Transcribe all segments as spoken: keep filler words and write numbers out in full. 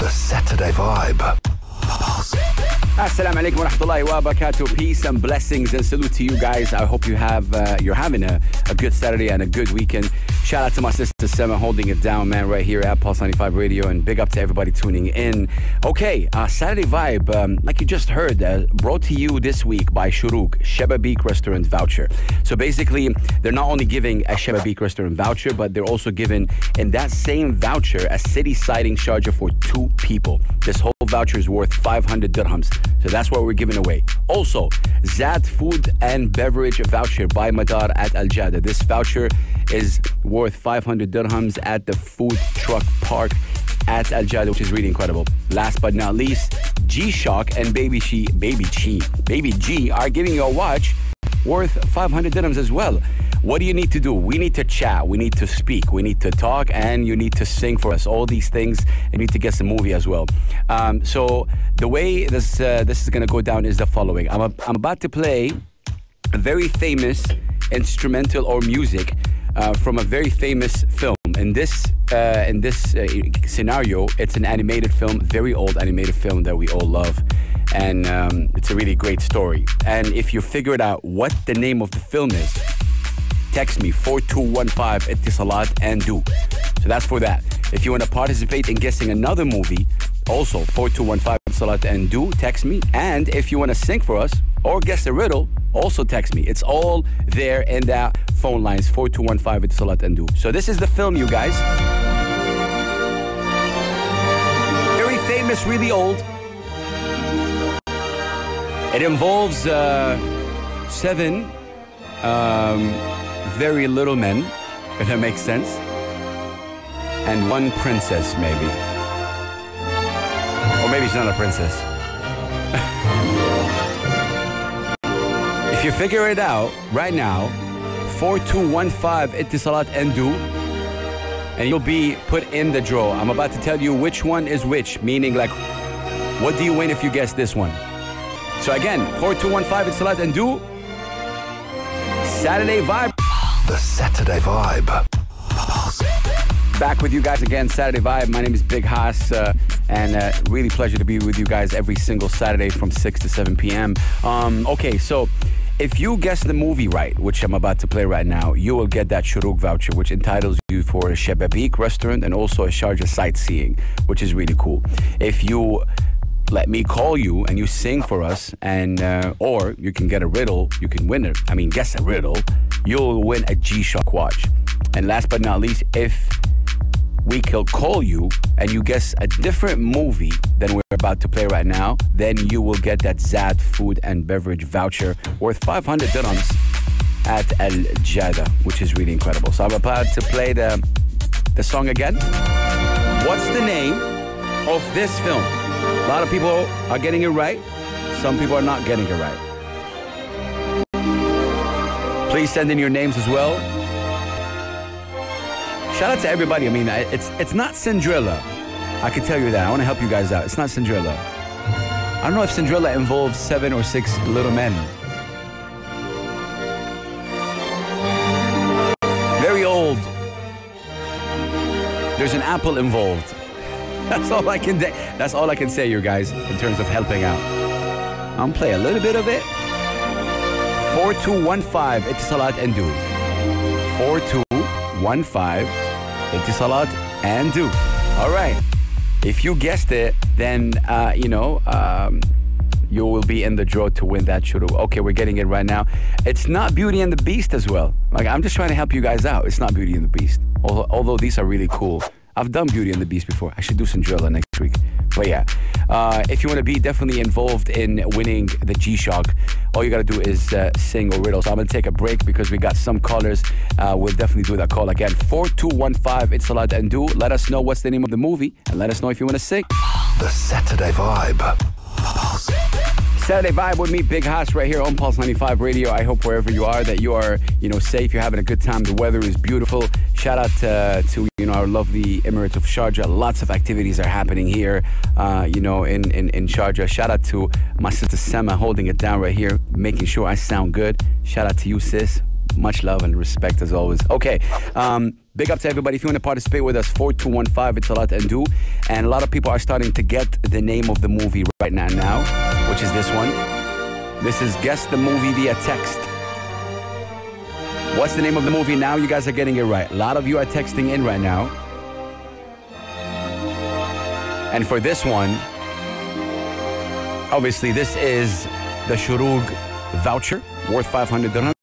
The Saturday Vibe. Assalamu alaikum wa rahmatullahi wa barakatuh. Peace and blessings and salute to you guys. I hope you have, uh, you're having a, a good Saturday and a good weekend. Shout out to my sister Sema holding it down, man, right here at Pulse ninety-five Radio, and big up to everybody tuning in. Okay, uh, Saturday Vibe, um, like you just heard, uh, brought to you this week by Shurooq Shababeek Restaurant Voucher. So basically, they're not only giving a Shababeek Restaurant Voucher, but they're also giving in that same voucher a City Sightseeing Sharjah for two people. This whole voucher is worth five hundred dirhams. So that's what we're giving away. Also, Zad food and beverage voucher by Madar at Al Jada. This voucher is worth five hundred dirhams at the food truck park at Al Jada, which is really incredible. Last but not least, G-Shock and Baby G, Baby G, Baby G are giving you a watch worth five hundred dirhams as well. What do you need to do? We need to chat, we need to speak, we need to talk, and you need to sing for us. All these things, you need to get some movie as well. Um, so the way this uh, this is gonna go down is the following. I'm, a, I'm about to play a very famous instrumental or music uh, from a very famous film. In this uh, in this uh, scenario, it's an animated film, very old animated film that we all love. And um, it's a really great story. And if you figure it out what the name of the film is, text me four two one five Etisalat and do. So that's for that. If you want to participate in guessing another movie, also four two one five Etisalat and do, text me. And if you want to sing for us or guess a riddle, also text me. It's all there in the phone lines, four two one five Etisalat and do. So this is the film, you guys. Very famous, really old. It involves uh, seven um, very little men, if that makes sense, and one princess, maybe. Or maybe she's not a princess. If you figure it out right now, four two one five Etisalat and do, and you'll be put in the draw. I'm about to tell you which one is which, meaning like, what do you win if you guess this one? So again, four two one five Etisalat and do. Saturday Vibe. The Saturday Vibe. Back with you guys again, Saturday Vibe. My name is Big Hass, uh, and uh, really pleasure to be with you guys every single Saturday from six to seven p m Um, okay, so if you guess the movie right, which I'm about to play right now, you will get that Shurooq voucher, which entitles you for a Shababeek restaurant and also a Sharjah sightseeing, which is really cool. If you let me call you and you sing for us, and uh, or you can get a riddle, you can win it. I mean, guess a riddle, you'll win a G-Shock watch. And last but not least, if we can call you and you guess a different movie than we're about to play right now, then you will get that Zad food and beverage voucher worth five hundred dirhams at Al Jada, which is really incredible. So I'm about to play the, the song again. What's the name of this film? A lot of people are getting it right. Some people are not getting it right. Please send in your names as well. Shout out to everybody. I mean, it's it's not Cinderella. I can tell you that. I want to help you guys out. It's not Cinderella. I don't know if Cinderella involves seven or six little men. Very old. There's an apple involved. That's all I can do. That's all I can say, you guys, in terms of helping out. I'm play a little bit of it. four two one five Etisalat and do. four two one five Etisalat and do. All right. If you guessed it, then uh, you know um, you will be in the draw to win that Shurooq. Okay, we're getting it right now. It's not Beauty and the Beast as well. Like, I'm just trying to help you guys out. It's not Beauty and the Beast. Although, although these are really cool. I've done Beauty and the Beast before. I should do Cinderella next week. But yeah, uh, if you want to be definitely involved in winning the G-Shock, all you got to do is uh, sing or riddle. So I'm going to take a break because we got some callers. Uh, we'll definitely do that call again. four two one five Etisalat and do. Let us know what's the name of the movie and let us know if you want to sing. The Saturday Vibe. Saturday Vibe with me, Big Hass, right here on Pulse ninety-five Radio. I hope wherever you are that you are, you know, safe. You're having a good time. The weather is beautiful. Shout out uh, to, you know, our lovely Emirate of Sharjah. Lots of activities are happening here, uh, you know, in, in, in Sharjah. Shout out to my sister Sema holding it down right here, making sure I sound good. Shout out to you, sis. Much love and respect as always. Okay, um, big up to everybody. If you want to participate with us, four two one five, Etisalat and do. And a lot of people are starting to get the name of the movie right now, now, which is this one. This is Guess the Movie via text. What's the name of the movie now? You guys are getting it right. A lot of you are texting in right now. And for this one, obviously this is the Shurooq voucher worth five hundred dirhams.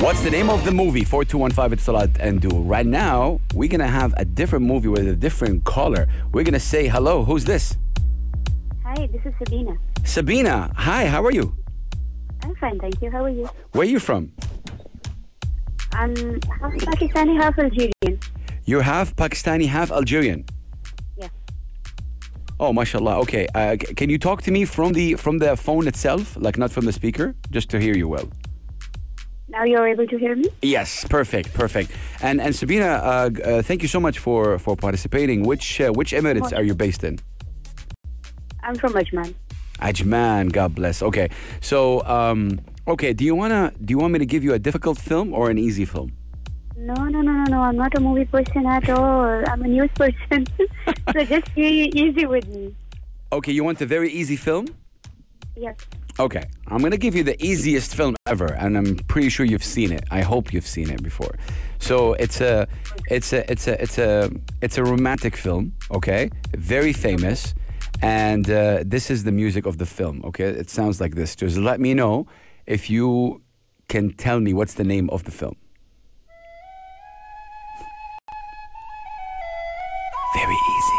What's the name of the movie? four two one five, Etisalat and do. Right now, we're going to have a different movie with a different caller. We're going to say, hello, who's this? Hi, this is Sabina. Sabina, hi, how are you? I'm fine, thank you. How are you? Where are you from? I'm half Pakistani, half Algerian. You're half Pakistani, half Algerian? Yes. Oh, mashallah. Okay, uh, can you talk to me from the from the phone itself, like not from the speaker, just to hear you well? Now you're able to hear me? Yes, perfect, perfect. And and Sabina, uh, uh, thank you so much for for participating. Which uh, which Emirates are you based in? I'm from Ajman. Ajman, God bless. Okay, so um, okay, do you wanna do you want me to give you a difficult film or an easy film? No, no, no, no, no. I'm not a movie person at all. I'm a news person. So just be easy with me. Okay, you want a very easy film? Yes. Okay, I'm going to give you the easiest film ever, and I'm pretty sure you've seen it. I hope you've seen it before. So it's a, it's a, it's a, it's a, it's a romantic film, okay? Very famous, and uh, this is the music of the film, okay? It sounds like this. Just let me know if you can tell me what's the name of the film. Very easy.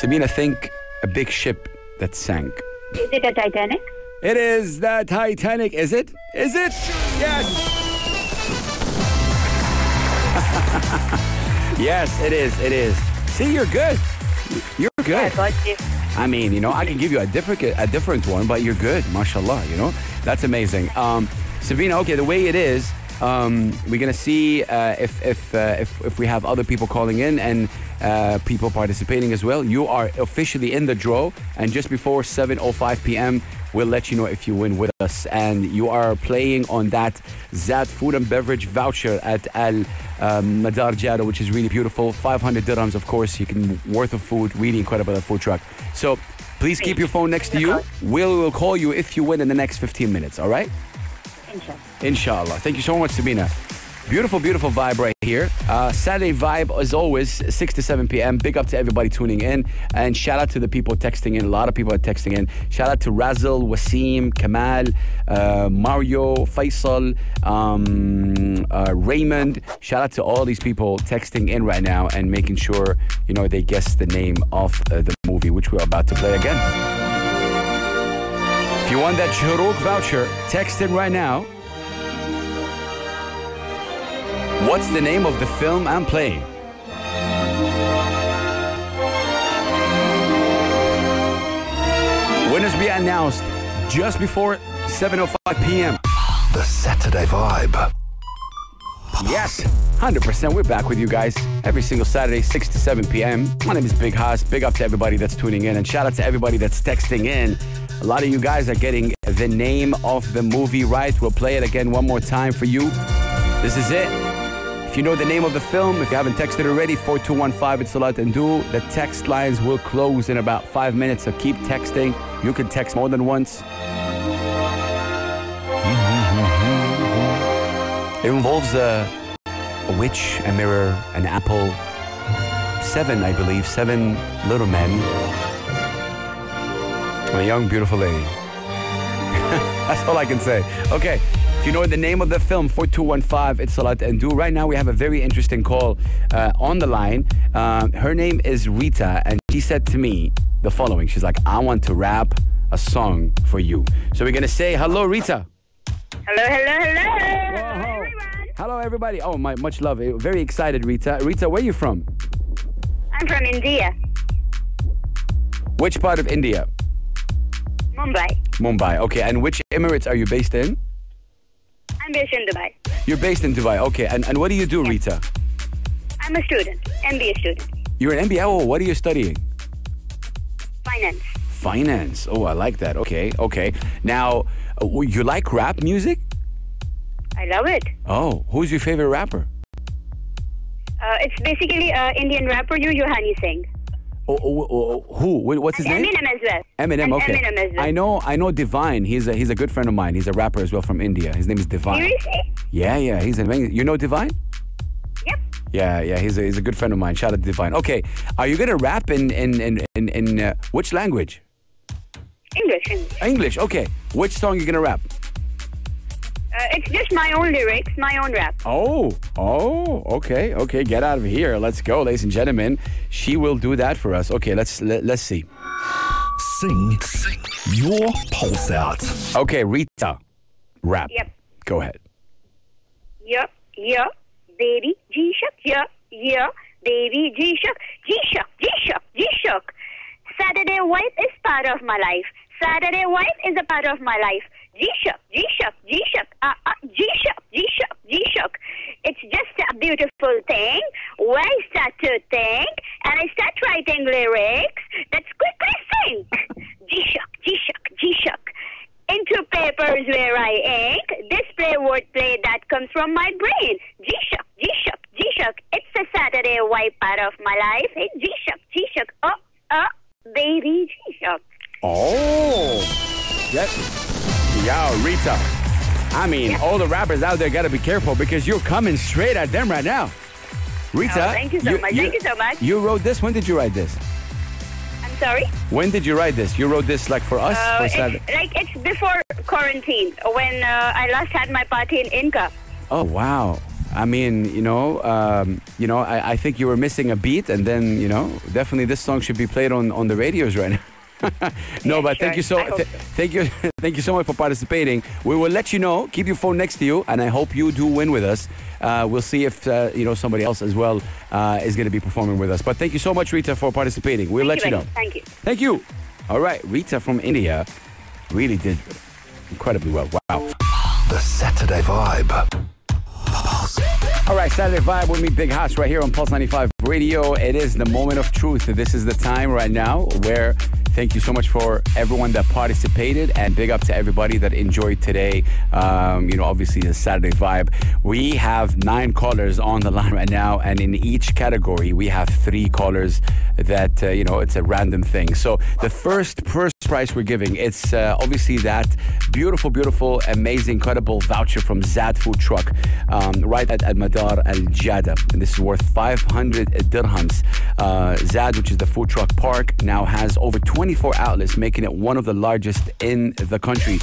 Sabina, think a big ship that sank. Is it a Titanic? It is the Titanic. Is it? Is it? Yes. Yes, it is. It is. See, you're good. You're good. I got you. I mean, you know, I can give you a different, a different one, but you're good. Mashallah, you know, that's amazing. Um, Sabina, okay, the way it is, um, we're gonna see uh, if if, uh, if if we have other people calling in and. Uh, people participating as well. You are officially in the draw, and just before seven oh five p m we'll let you know if you win with us. And you are playing on that Zad food and beverage voucher at Al um, Madar Jada, which is really beautiful. five hundred dirhams, of course. You can worth of food, really incredible, that food truck. So please keep your phone next to you. We'll, we'll call you if you win in the next fifteen minutes. All right? Inshallah. Inshallah. Thank you so much, Sabina. Beautiful, beautiful vibe right here. Uh, Saturday vibe, as always, six to seven p m Big up to everybody tuning in. And shout out to the people texting in. A lot of people are texting in. Shout out to Razil, Wasim, Kamal, uh, Mario, Faisal, um, uh, Raymond. Shout out to all these people texting in right now and making sure, you know, they guess the name of uh, the movie, which we're about to play again. If you want that Shurooq voucher, text in right now. What's the name of the film I'm playing? Winners be announced just before seven oh five p m The Saturday Vibe. Yes, one hundred percent. We're back with you guys every single Saturday, six to seven p m My name is Big Hass. Big up to everybody that's tuning in, and shout out to everybody that's texting in. A lot of you guys are getting the name of the movie right. We'll play it again one more time for you. This is it. If you know the name of the film, if you haven't texted already, four two one five, Etisalat and do. The text lines will close in about five minutes, so keep texting. You can text more than once. It involves a, a witch, a mirror, an apple, seven, I believe, seven little men, and a young, beautiful lady. That's all I can say. Okay. You know the name of the film, four two one five, Etisalat and do. Right now we have a very interesting call uh, on the line. Uh, her name is Rita, and she said to me the following. She's like, I want to rap a song for you. So we're going to say hello, Rita. Hello, hello, hello. Hello, everyone. Hello, everybody. Oh, my, much love. Very excited, Rita. Rita, where are you from? I'm from India. Which part of India? Mumbai. Mumbai, okay. And which Emirates are you based in? I'm based in Dubai. You're based in Dubai, okay. And, and what do you do, Rita? I'm a student, M B A student. You're an M B A? Oh, what are you studying? Finance. Finance. Oh, I like that. Okay, okay. Now, You like rap music? I love it. Oh, who's your favorite rapper? Uh, it's basically an uh, Indian rapper, you, Honey Singh. Oh, oh, oh, who? What's his and name? Eminem as well. Eminem, okay. Eminem as well. I know, I know Divine. He's a, he's a good friend of mine. He's a rapper as well from India. His name is Divine. Seriously? Yeah, yeah. He's amazing. You know Divine? Yep. Yeah, yeah. He's a, he's a good friend of mine. Shout out to Divine. Okay. Are you going to rap in, in, in, in, in uh, which language? English. English. English, okay. Which song are you going to rap? Uh, it's just my own lyrics, my own rap. Oh, oh, okay, okay. Get out of here. Let's go, ladies and gentlemen. She will do that for us. Okay, let's let, let's see. Sing, sing your pulse out. Okay, Rita, rap. Yep. Go ahead. Yup, yup, baby G-Shock, yup, yup, baby G-Shock, G-Shock, G-Shock, G-Shock. Saturday Vibe is part of my life. Saturday Vibe is a part of my life. G-Shock, G-Shock, G-Shock, uh, uh, G-Shock, G-Shock, G-Shock. It's just a beautiful thing where I start to think and I start writing lyrics that's quickly sink. G-Shock, G-Shock, G-Shock. Into papers where I ink, display wordplay that comes from my brain. G-Shock, G-Shock, G-Shock. It's a Saturday Vibe part of my life. Hey, G-Shock, G-Shock, oh, oh, baby G-Shock. Oh, yes. Yo, Rita, I mean, yep. all the rappers out there got to be careful because you're coming straight at them right now. Rita. Oh, thank you so you, much. You, thank you so much. You wrote this? When did you write this? I'm sorry? When did you write this? You wrote this like for us? Uh, it's, like it's before quarantine when uh, I last had my party in Inca. Oh, wow. I mean, you know, um, you know, I, I think you were missing a beat and then, you know, definitely this song should be played on, on the radios right now. No, yeah, but sure. thank you so, th so thank you thank you so much for participating. We will let you know. Keep your phone next to you, and I hope you do win with us. Uh, we'll see if uh, you know somebody else as well uh, is going to be performing with us. But thank you so much, Rita, for participating. We'll thank let you, you know. Thank you. Thank you. All right, Rita from India really did incredibly well. Wow. The Saturday Vibe. All right, Saturday Vibe with me, Big Hass, right here on Pulse ninety-five Radio. It is the moment of truth. This is the time right now where thank you so much for everyone that participated and big up to everybody that enjoyed today. Um, you know, obviously the Saturday Vibe. We have nine callers on the line right now, and in each category we have three callers that, uh, you know, it's a random thing. So the first person prize we're giving, it's uh, obviously that beautiful, beautiful, amazing, incredible voucher from Zad Food Truck um, right at, at Madar Al Jada. And this is worth five hundred dirhams. Uh, Zad, which is the food truck park, now has over twenty-four outlets, making it one of the largest in the country.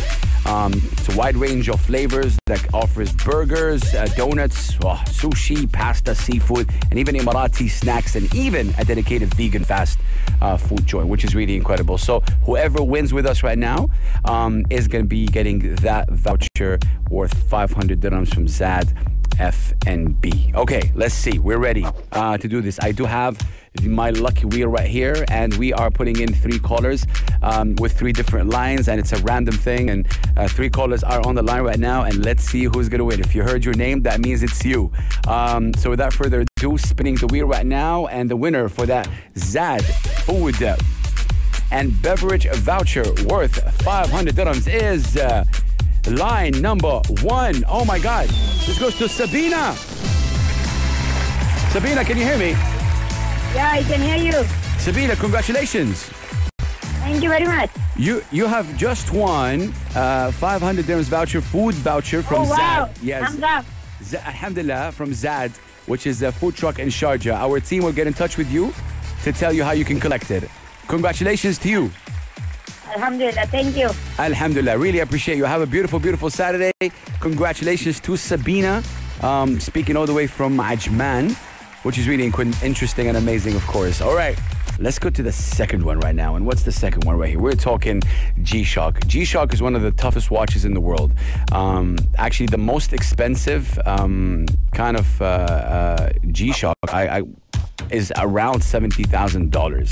Um, it's a wide range of flavors that offers burgers, uh, donuts, oh, sushi, pasta, seafood, and even Emirati snacks, and even a dedicated vegan fast uh, food joint, which is really incredible. So whoever wins with us right now um, is going to be getting that voucher worth five hundred dirhams from Zad F N B. Okay, let's see. We're ready uh, to do this. I do have my lucky wheel right here, and we are putting in three callers um, with three different lines, and it's a random thing, and uh, three callers are on the line right now, and let's see who's gonna win. If you heard your name, that means it's you. Um, so without further ado, spinning the wheel right now, and the winner for that Zad food and beverage voucher worth five hundred dirhams is uh, line number one. Oh my God, this goes to Sabina. Sabina, can you hear me? Yeah, I can hear you. Sabina, congratulations. Thank you very much. You you have just won uh, five hundred dirhams voucher, food voucher from oh, wow. Zad. Yes. Z Alhamdulillah, from Zad, which is a food truck in Sharjah. Our team will get in touch with you to tell you how you can collect it. Congratulations to you. Alhamdulillah, thank you. Alhamdulillah, really appreciate you. Have a beautiful, beautiful Saturday. Congratulations to Sabina, um, speaking all the way from Ajman, which is really interesting and amazing, of course. All right, let's go to the second one right now. And what's the second one right here? We're talking G-Shock. G-Shock is one of the toughest watches in the world. Um, actually, the most expensive um, kind of uh, uh, G-Shock I, I, is around seventy thousand dollars.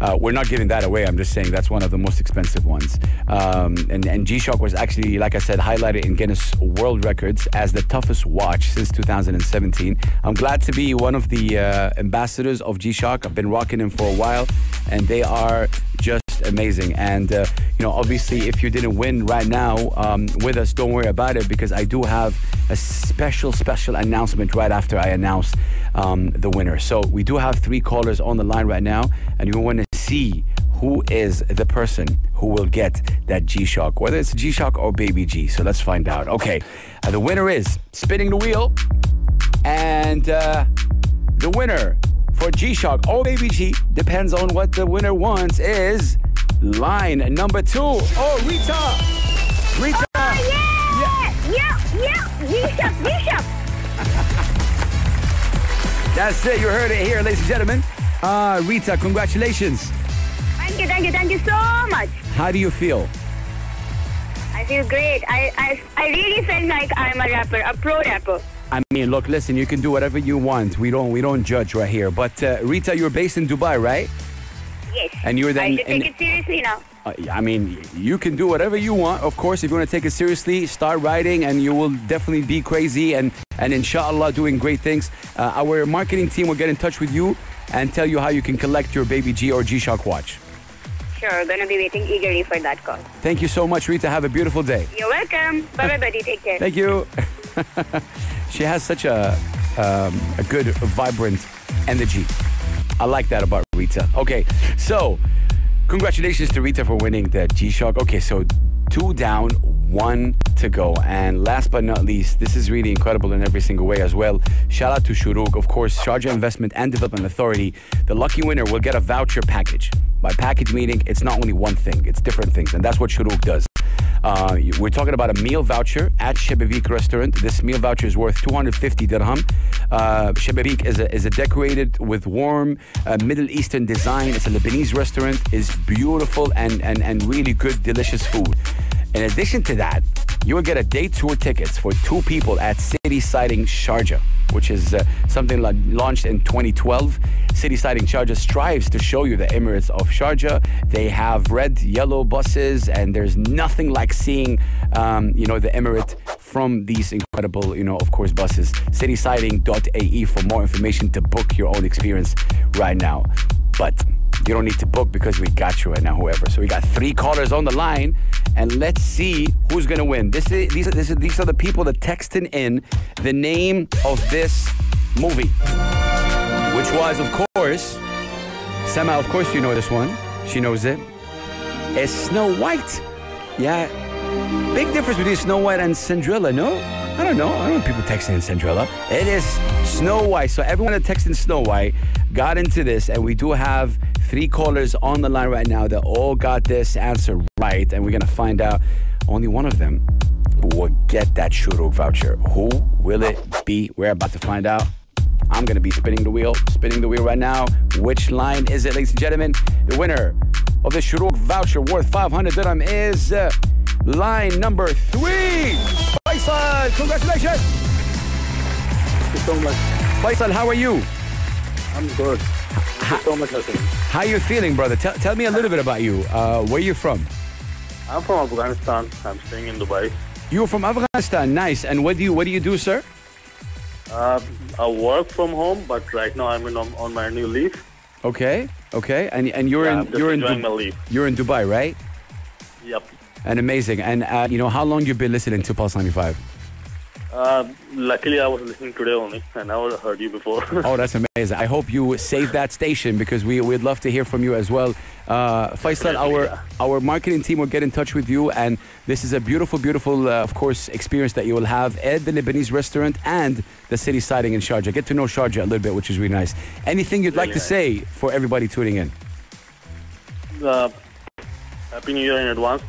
Uh, we're not giving that away. I'm just saying that's one of the most expensive ones. Um, and, and G-Shock was actually, like I said, highlighted in Guinness World Records as the toughest watch since two thousand seventeen. I'm glad to be one of the uh, ambassadors of G-Shock. I've been rocking him for a while, and they are just amazing. And uh, you know, obviously, if you didn't win right now um, with us, don't worry about it, because I do have a special, special announcement right after I announce um, the winner. So we do have three callers on the line right now, and you want to see who is the person who will get that G-Shock, whether it's G-Shock or Baby G. So let's find out. Okay, uh, the winner is spinning the wheel, and uh, the winner for G-Shock or Baby G, depends on what the winner wants, is line number two. Oh, Rita! Rita! Oh, yeah! Yeah, yeah! G-Shock, G-Shock! That's it, you heard it here, ladies and gentlemen. Ah, uh, Rita, congratulations. Thank you, thank you, thank you so much. How do you feel? I feel great. I, I, I really feel like I'm a rapper, a pro rapper. I mean, look, listen, you can do whatever you want. We don't we don't judge right here. But uh, Rita, you're based in Dubai, right? Yes. And you're then I should take it seriously now. Uh, I mean, you can do whatever you want. Of course, if you want to take it seriously, start writing, and you will definitely be crazy and, and inshallah doing great things. Uh, our marketing team will get in touch with you and tell you how you can collect your Baby G or G-Shock watch. Sure, going to be waiting eagerly for that call. Thank you so much, Rita. Have a beautiful day. You're welcome. Bye-bye, buddy. Take care. Thank you. She has such a um, a good, vibrant energy. I like that about Rita. Okay, so congratulations to Rita for winning the G-Shock. Okay, so two down, one to go. And last but not least, this is really incredible in every single way as well. Shout out to Shurooq, of course, Sharjah Investment and Development Authority. The lucky winner will get a voucher package. By package meaning, it's not only one thing, it's different things. And that's what Shurooq does. Uh, we're talking about a meal voucher at Shababeek Restaurant. This meal voucher is worth two hundred fifty dirham. Uh, Shababeek is a, is a decorated with warm uh, Middle Eastern design. It's a Lebanese restaurant. It's beautiful and, and, and really good, delicious food. In addition to that, you will get a day tour tickets for two people at City Sightseeing Sharjah, which is uh, something like launched in twenty twelve. City Sightseeing Sharjah strives to show you the Emirates of Sharjah. They have red, yellow buses, and there's nothing like seeing, um, you know, the Emirate from these incredible, you know, of course, buses. city sightseeing dot A E for more information to book your own experience right now. But you don't need to book because we got you right now, whoever. So we got three callers on the line, and let's see who's gonna win. This is these are this is, these are the people that texted in the name of this movie, which was, of course, Sema. Of course, you know this one. She knows it. It's Snow White. Yeah, big difference between Snow White and Cinderella. No, I don't know. I don't know people texting in Cinderella. It is Snow White. So everyone that texted in Snow White got into this, and we do have three callers on the line right now that all got this answer right, and we're gonna find out only one of them will get that Shurooq voucher. Who will it be? We're about to find out. I'm gonna be spinning the wheel, spinning the wheel right now. Which line is it, ladies and gentlemen? The winner of the Shurooq voucher worth five hundred dirham is uh, line number three. Faisal, congratulations! Thank you so much. Faisal, how are you? I'm good. Thank you so much, Hassan. How are you feeling, brother? Tell, tell me a little bit about you. Uh, where are you from? I'm from Afghanistan. I'm staying in Dubai. You're from Afghanistan. Nice. And what do you what do you do, sir? Uh, I work from home, but right now I'm in, on, on my new leave. Okay. Okay. And and you're yeah, in I'm you're in Du- you're in Dubai, right? Yep. And amazing. And uh, you know, how long you've been listening to Pulse ninety-five? Uh, luckily, I was listening today only, and I would have heard you before. Oh, that's amazing. I hope you save that station, because we, we'd love to hear from you as well. Uh, Faisal, our, yeah. our marketing team will get in touch with you, and this is a beautiful, beautiful, uh, of course, experience that you will have at the Lebanese restaurant and the City Siding in Sharjah. Get to know Sharjah a little bit, which is really nice. Anything you'd really like nice. to say for everybody tuning in? Uh, Happy New Year in advance.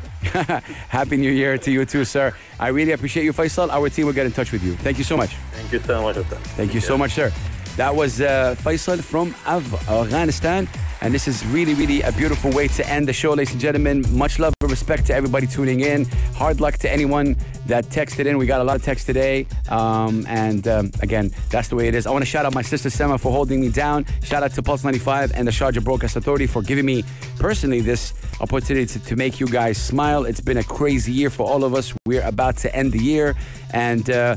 Happy New Year to you too, sir. I really appreciate you, Faisal. Our team will get in touch with you. Thank you so much. Thank you so much, sir. Thank you so much, sir. That was uh, Faisal from Afghanistan. And this is really, really a beautiful way to end the show, ladies and gentlemen. Much love and respect to everybody tuning in. Hard luck to anyone that texted in. We got a lot of texts today. Um, and um, again, that's the way it is. I want to shout out my sister, Sema, for holding me down. Shout out to Pulse ninety-five and the Sharjah Broadcast Authority for giving me personally this opportunity to, to make you guys smile. It's been a crazy year for all of us. We're about to end the year. And Uh,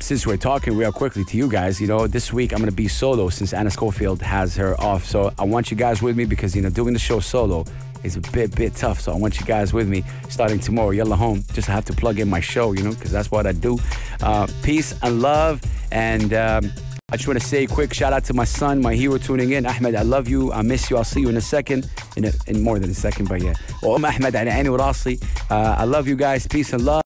since we're talking real quickly to you guys, you know, this week I'm going to be solo since Anna Schofield has her off. So I want you guys with me because, you know, doing the show solo is a bit, bit tough. So I want you guys with me starting tomorrow. Yalla home. Just have to plug in my show, you know, because that's what I do. Uh, peace and love. And um, I just want to say a quick shout out to my son, my hero tuning in. Ahmed, I love you. I miss you. I'll see you in a second. In, a, in more than a second, but yeah. Well, Ahmed, I love you guys. Peace and love.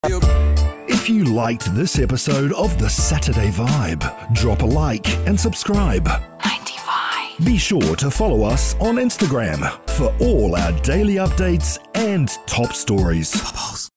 If you liked this episode of The Saturday Vibe, drop a like and subscribe. ninety-five. Be sure to follow us on Instagram for all our daily updates and top stories.